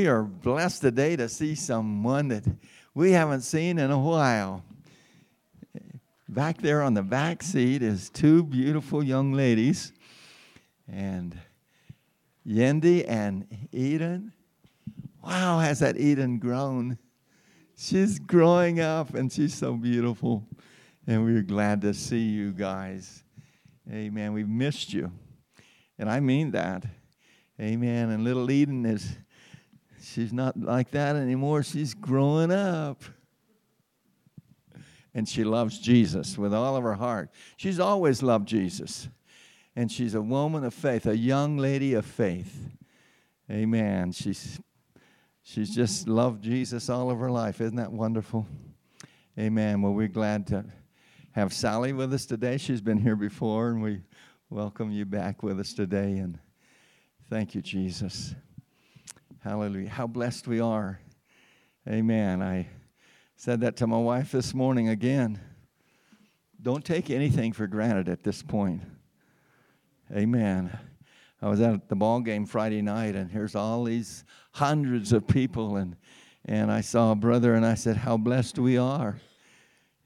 We are blessed today to see someone that we haven't seen in a while. Back there on the back seat is two beautiful young ladies, and Yendi and Eden. Wow, has that Eden grown? She's growing up, and she's so beautiful. And we're glad to see you guys. Amen. We've missed you, and I mean that. Amen. And little Eden is... she's not like that anymore. She's growing up. And she loves Jesus with all of her heart. She's always loved Jesus. And she's a woman of faith, a young lady of faith. Amen. She's just loved Jesus all of her life. Isn't that wonderful? Amen. Well, we're glad to have Sally with us today. She's been here before, and we welcome you back with us today. And thank you, Jesus. Hallelujah. How blessed we are. Amen. I said that to my wife this morning again. Don't take anything for granted at this point. Amen. I was at the ball game Friday night, and here's all these hundreds of people, and I saw a brother, and I said, how blessed we are.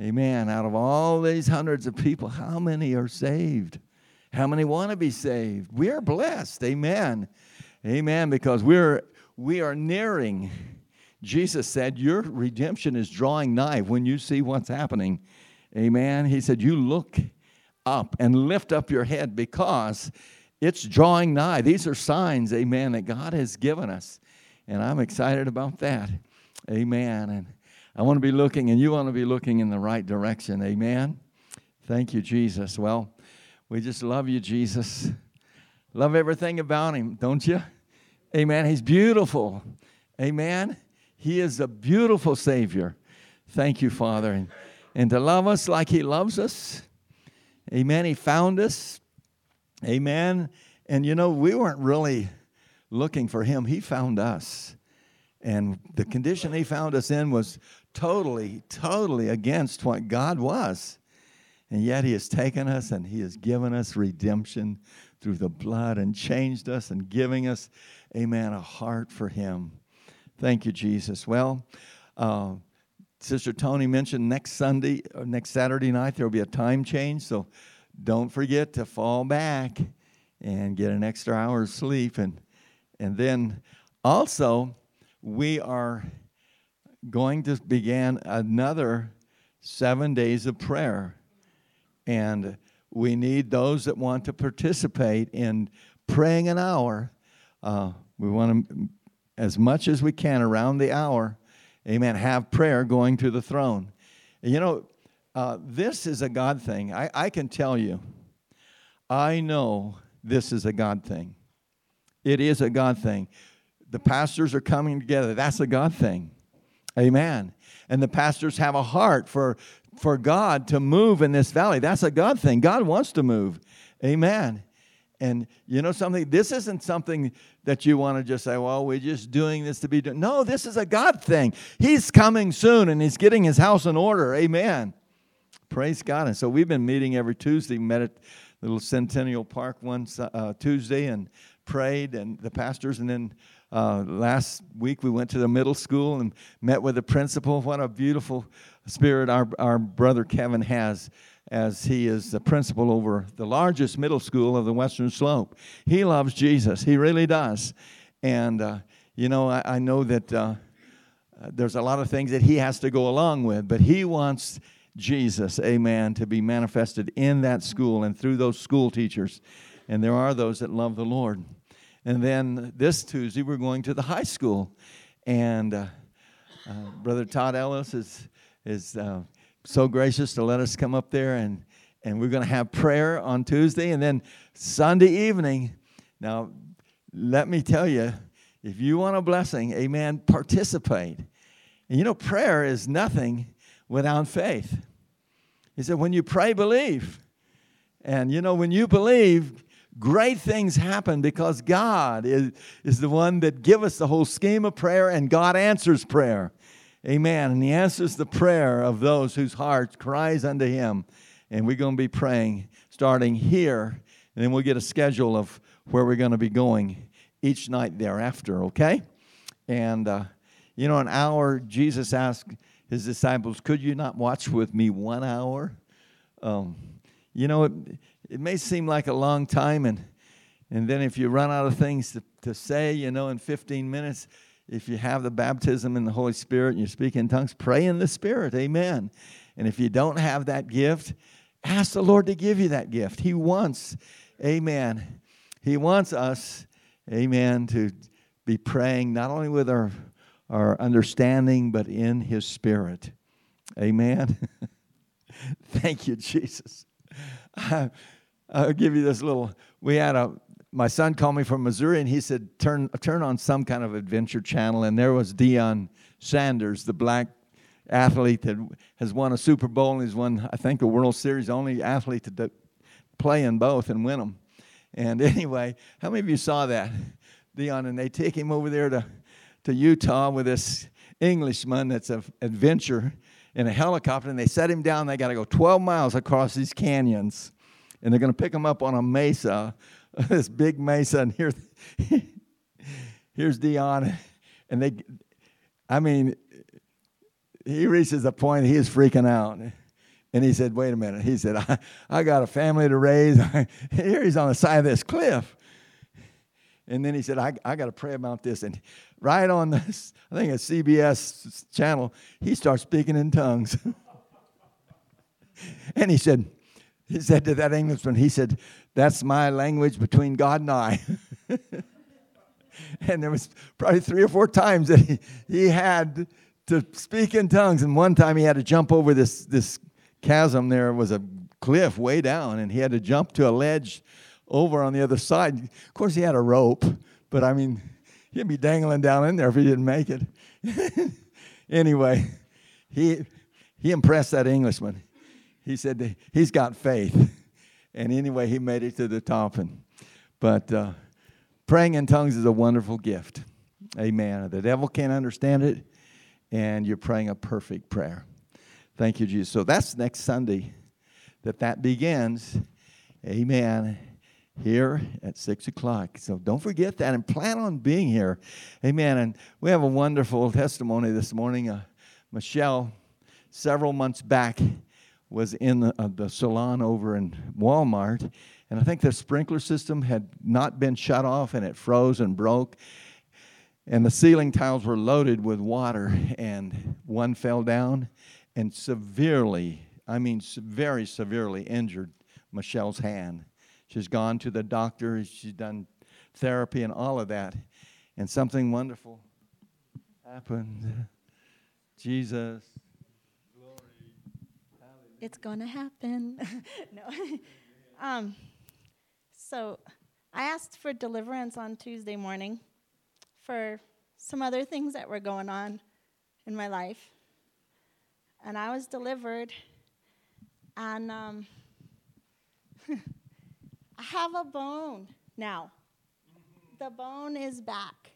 Amen. Out of all these hundreds of people, how many are saved? How many want to be saved? We are blessed. Amen. Amen, because we are nearing. Jesus said, your redemption is drawing nigh when you see what's happening. Amen. He said, you look up and lift up your head because it's drawing nigh. These are signs, amen, that God has given us. And I'm excited about that. Amen. And I want to be looking, and you want to be looking in the right direction. Amen. Thank you, Jesus. Well, we just love you, Jesus. Love everything about him, don't you? Amen. He's beautiful. Amen. He is a beautiful Savior. Thank you, Father. And to love us like he loves us. Amen. He found us. Amen. And, you know, we weren't really looking for him. He found us. And the condition he found us in was totally, totally against what God was. And yet he has taken us and he has given us redemption through the blood and changed us and giving us, amen, a heart for him. Thank you, Jesus. Well, Sister Tony mentioned next Saturday night, there will be a time change. So don't forget to fall back and get an extra hour's sleep. And then also, we are going to begin another 7 days of prayer. And we need those that want to participate in praying an hour. We want to, as much as we can around the hour, amen, have prayer going to the throne. And you know, this is a God thing. I can tell you, I know this is a God thing. It is a God thing. The pastors are coming together. That's a God thing. Amen. And the pastors have a heart for God to move in this valley. That's a God thing. God wants to move. Amen. And you know something? This isn't something that you want to just say, well, we're just doing this to be done. No, this is a God thing. He's coming soon, and he's getting his house in order. Amen. Praise God. And so we've been meeting every Tuesday. Met at little Centennial Park one Tuesday and prayed, and the pastors, and then last week we went to the middle school and met with the principal. What a beautiful spirit our brother Kevin has as he is the principal over the largest middle school of the Western Slope. He loves Jesus. He really does. And, you know, I know that there's a lot of things that he has to go along with, but he wants Jesus, amen, to be manifested in that school and through those school teachers. And there are those that love the Lord. And then this Tuesday, we're going to the high school. And Brother Todd Ellis is so gracious to let us come up there. And we're going to have prayer on Tuesday. And then Sunday evening, now, let me tell you, if you want a blessing, amen, participate. And you know, prayer is nothing without faith. He said, when you pray, believe. And you know, when you believe, great things happen because God is the one that gives us the whole scheme of prayer, and God answers prayer. Amen. And he answers the prayer of those whose heart cries unto him. And we're going to be praying starting here, and then we'll get a schedule of where we're going to be going each night thereafter, okay? And, you know, an hour, Jesus asked his disciples, could you not watch with me 1 hour? You know, it may seem like a long time, and then if you run out of things to say, you know, in 15 minutes, if you have the baptism in the Holy Spirit and you speak in tongues, pray in the Spirit, amen. And if you don't have that gift, ask the Lord to give you that gift. He wants, amen, he wants us, amen, to be praying not only with our understanding, but in his Spirit, amen. Thank you, Jesus. I'll give you this little, my son called me from Missouri, and he said, turn on some kind of adventure channel. And there was Dion Sanders, the black athlete that has won a Super Bowl, and he's won, I think, a World Series, only athlete to play in both and win them. And anyway, how many of you saw that, Dion? And they take him over there to Utah with this Englishman that's an adventure in a helicopter, and they set him down. They got to go 12 miles across these canyons, and they're going to pick him up on a mesa, this big mesa, and here's Dion, and he reaches a point, he is freaking out, and he said, wait a minute, he said, I got a family to raise, here he's on the side of this cliff, and then he said, I got to pray about this, and right on this, I think a CBS channel, he starts speaking in tongues. And he said to that Englishman, he said, that's my language between God and I. And there was probably 3 or 4 times that he had to speak in tongues. And one time he had to jump over this chasm. There was a cliff way down, and he had to jump to a ledge over on the other side. Of course, he had a rope, but he'd be dangling down in there if he didn't make it. Anyway, he impressed that Englishman. He said that he's got faith. And anyway, he made it to the top. But praying in tongues is a wonderful gift. Amen. The devil can't understand it, and you're praying a perfect prayer. Thank you, Jesus. So that's next Sunday that begins. Amen. Here at 6 o'clock. So don't forget that, and plan on being here. Amen. And we have a wonderful testimony this morning. Michelle, several months back, was in the salon over in Walmart, and I think the sprinkler system had not been shut off, and it froze and broke, and the ceiling tiles were loaded with water, and one fell down and very severely injured Michelle's hand. She's gone to the doctor. She's done therapy and all of that. And something wonderful happened. Jesus. Glory. Hallelujah. It's going to happen. No. So I asked for deliverance on Tuesday morning for some other things that were going on in my life. And I was delivered. And I have a bone now. The bone is back.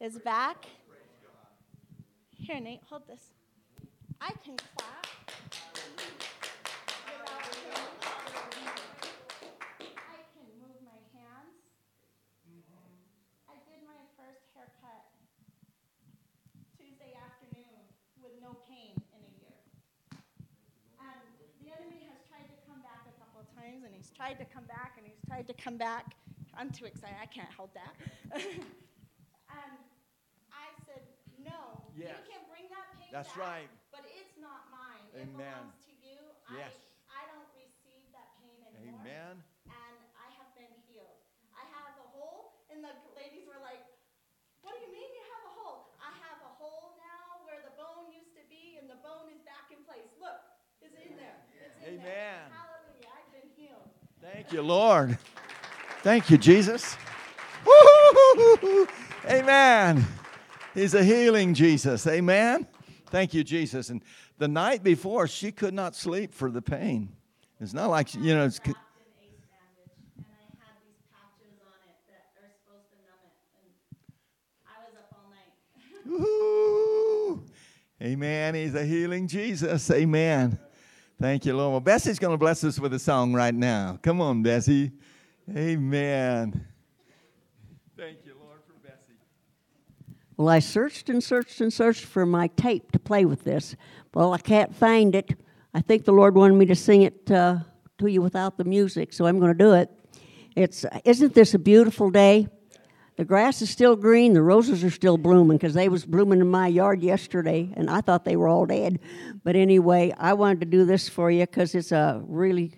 It's back. Here, Nate, hold this. I can clap. I can move my hands. I did my first haircut Tuesday afternoon with no pain in a year. And the enemy has tried to come back a couple of times, and he's tried to come back, and I'm too excited. I can't hold that. And I said, no, yes. You can bring that pain back. That's right. But it's not mine. Amen. It belongs to you. Yes. I don't receive that pain anymore. Amen. And I have been healed. I have a hole, and the ladies were like, what do you mean you have a hole? I have a hole now where the bone used to be, and the bone is back in place. Look, it's in there. It's in Amen. There. Hallelujah. I've been healed. Thank you, Lord. Thank you, Jesus. Woo-hoo-hoo-hoo-hoo. Amen. He's a healing Jesus. Amen. Thank you, Jesus. And the night before, she could not sleep for the pain. It's not like, you know, it's... I wrapped an ace bandage, and I had these patches on it that are supposed to numb it, and I was up all night. Woo-hoo. Amen. He's a healing Jesus. Amen. Thank you, Lord. Well, Bessie's going to bless us with a song right now. Come on, Bessie. Amen. Thank you, Lord, for Bessie. Well, I searched and searched and searched for my tape to play with this. Well, I can't find it. I think the Lord wanted me to sing it to you without the music, so I'm going to do it. Isn't this a beautiful day? The grass is still green. The roses are still blooming because they was blooming in my yard yesterday, and I thought they were all dead. But anyway, I wanted to do this for you because it's a really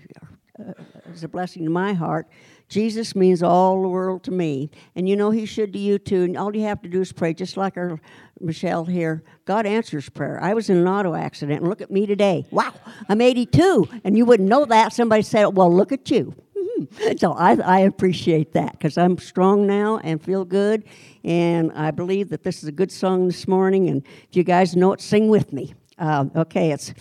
it's a blessing to my heart. Jesus means all the world to me, and you know he should to you too. And all you have to do is pray, just like our Michelle here. God answers prayer. I was in an auto accident, and look at me today. Wow, I'm 82, and you wouldn't know that. Somebody said, well, look at you. So I appreciate that because I'm strong now and feel good, and I believe that this is a good song this morning, and if you guys know it, sing with me. Okay, it's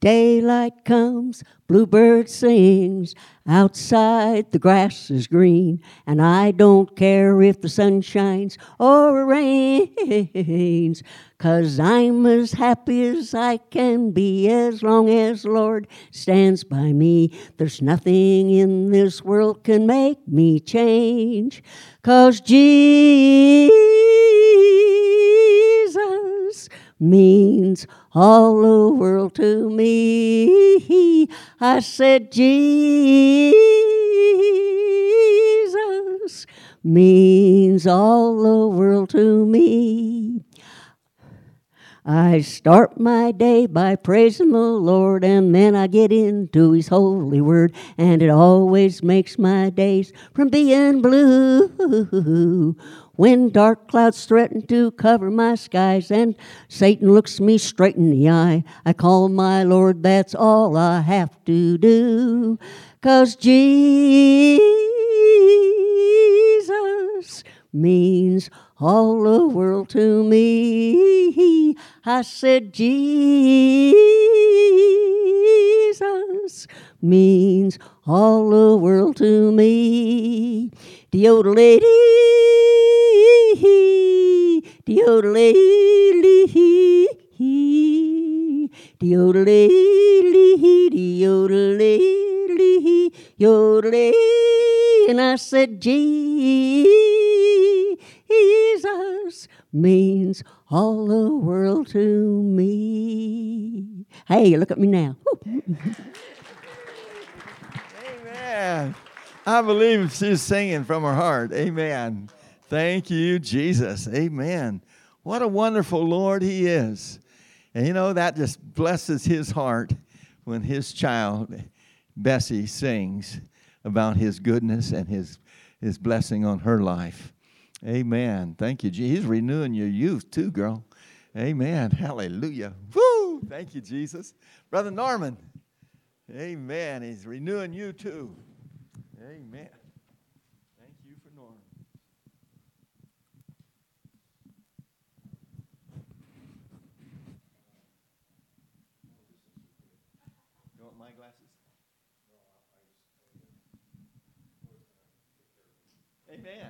daylight comes, bluebird sings, outside the grass is green, and I don't care if the sun shines or rains, 'cause I'm as happy as I can be as long as the Lord stands by me. There's nothing in this world can make me change, 'cause Jesus means all the world to me. I said Jesus means all the world to me. I start my day by praising the Lord, and then I get into his holy word, and it always makes my days from being blue. When dark clouds threaten to cover my skies and Satan looks me straight in the eye, I call my Lord, that's all I have to do. 'Cause Jesus means all the world to me. I said Jesus means all the world to me. De-o-de-lay-dee, de-o-de-lay-dee, de-o-de-lay-dee, de-o-de-lay-dee, de-o-de-lay. And I said, Jesus means all the world to me. Hey, look at me now. Amen. I believe she's singing from her heart. Amen. Thank you, Jesus. Amen. What a wonderful Lord he is. And you know, that just blesses his heart when his child, Bessie, sings about his goodness and his blessing on her life. Amen. Thank you, Jesus. He's renewing your youth too, girl. Amen. Hallelujah. Woo! Thank you, Jesus. Brother Norman. Amen. He's renewing you too. Amen. Thank you for Norman. You want my glasses? Amen.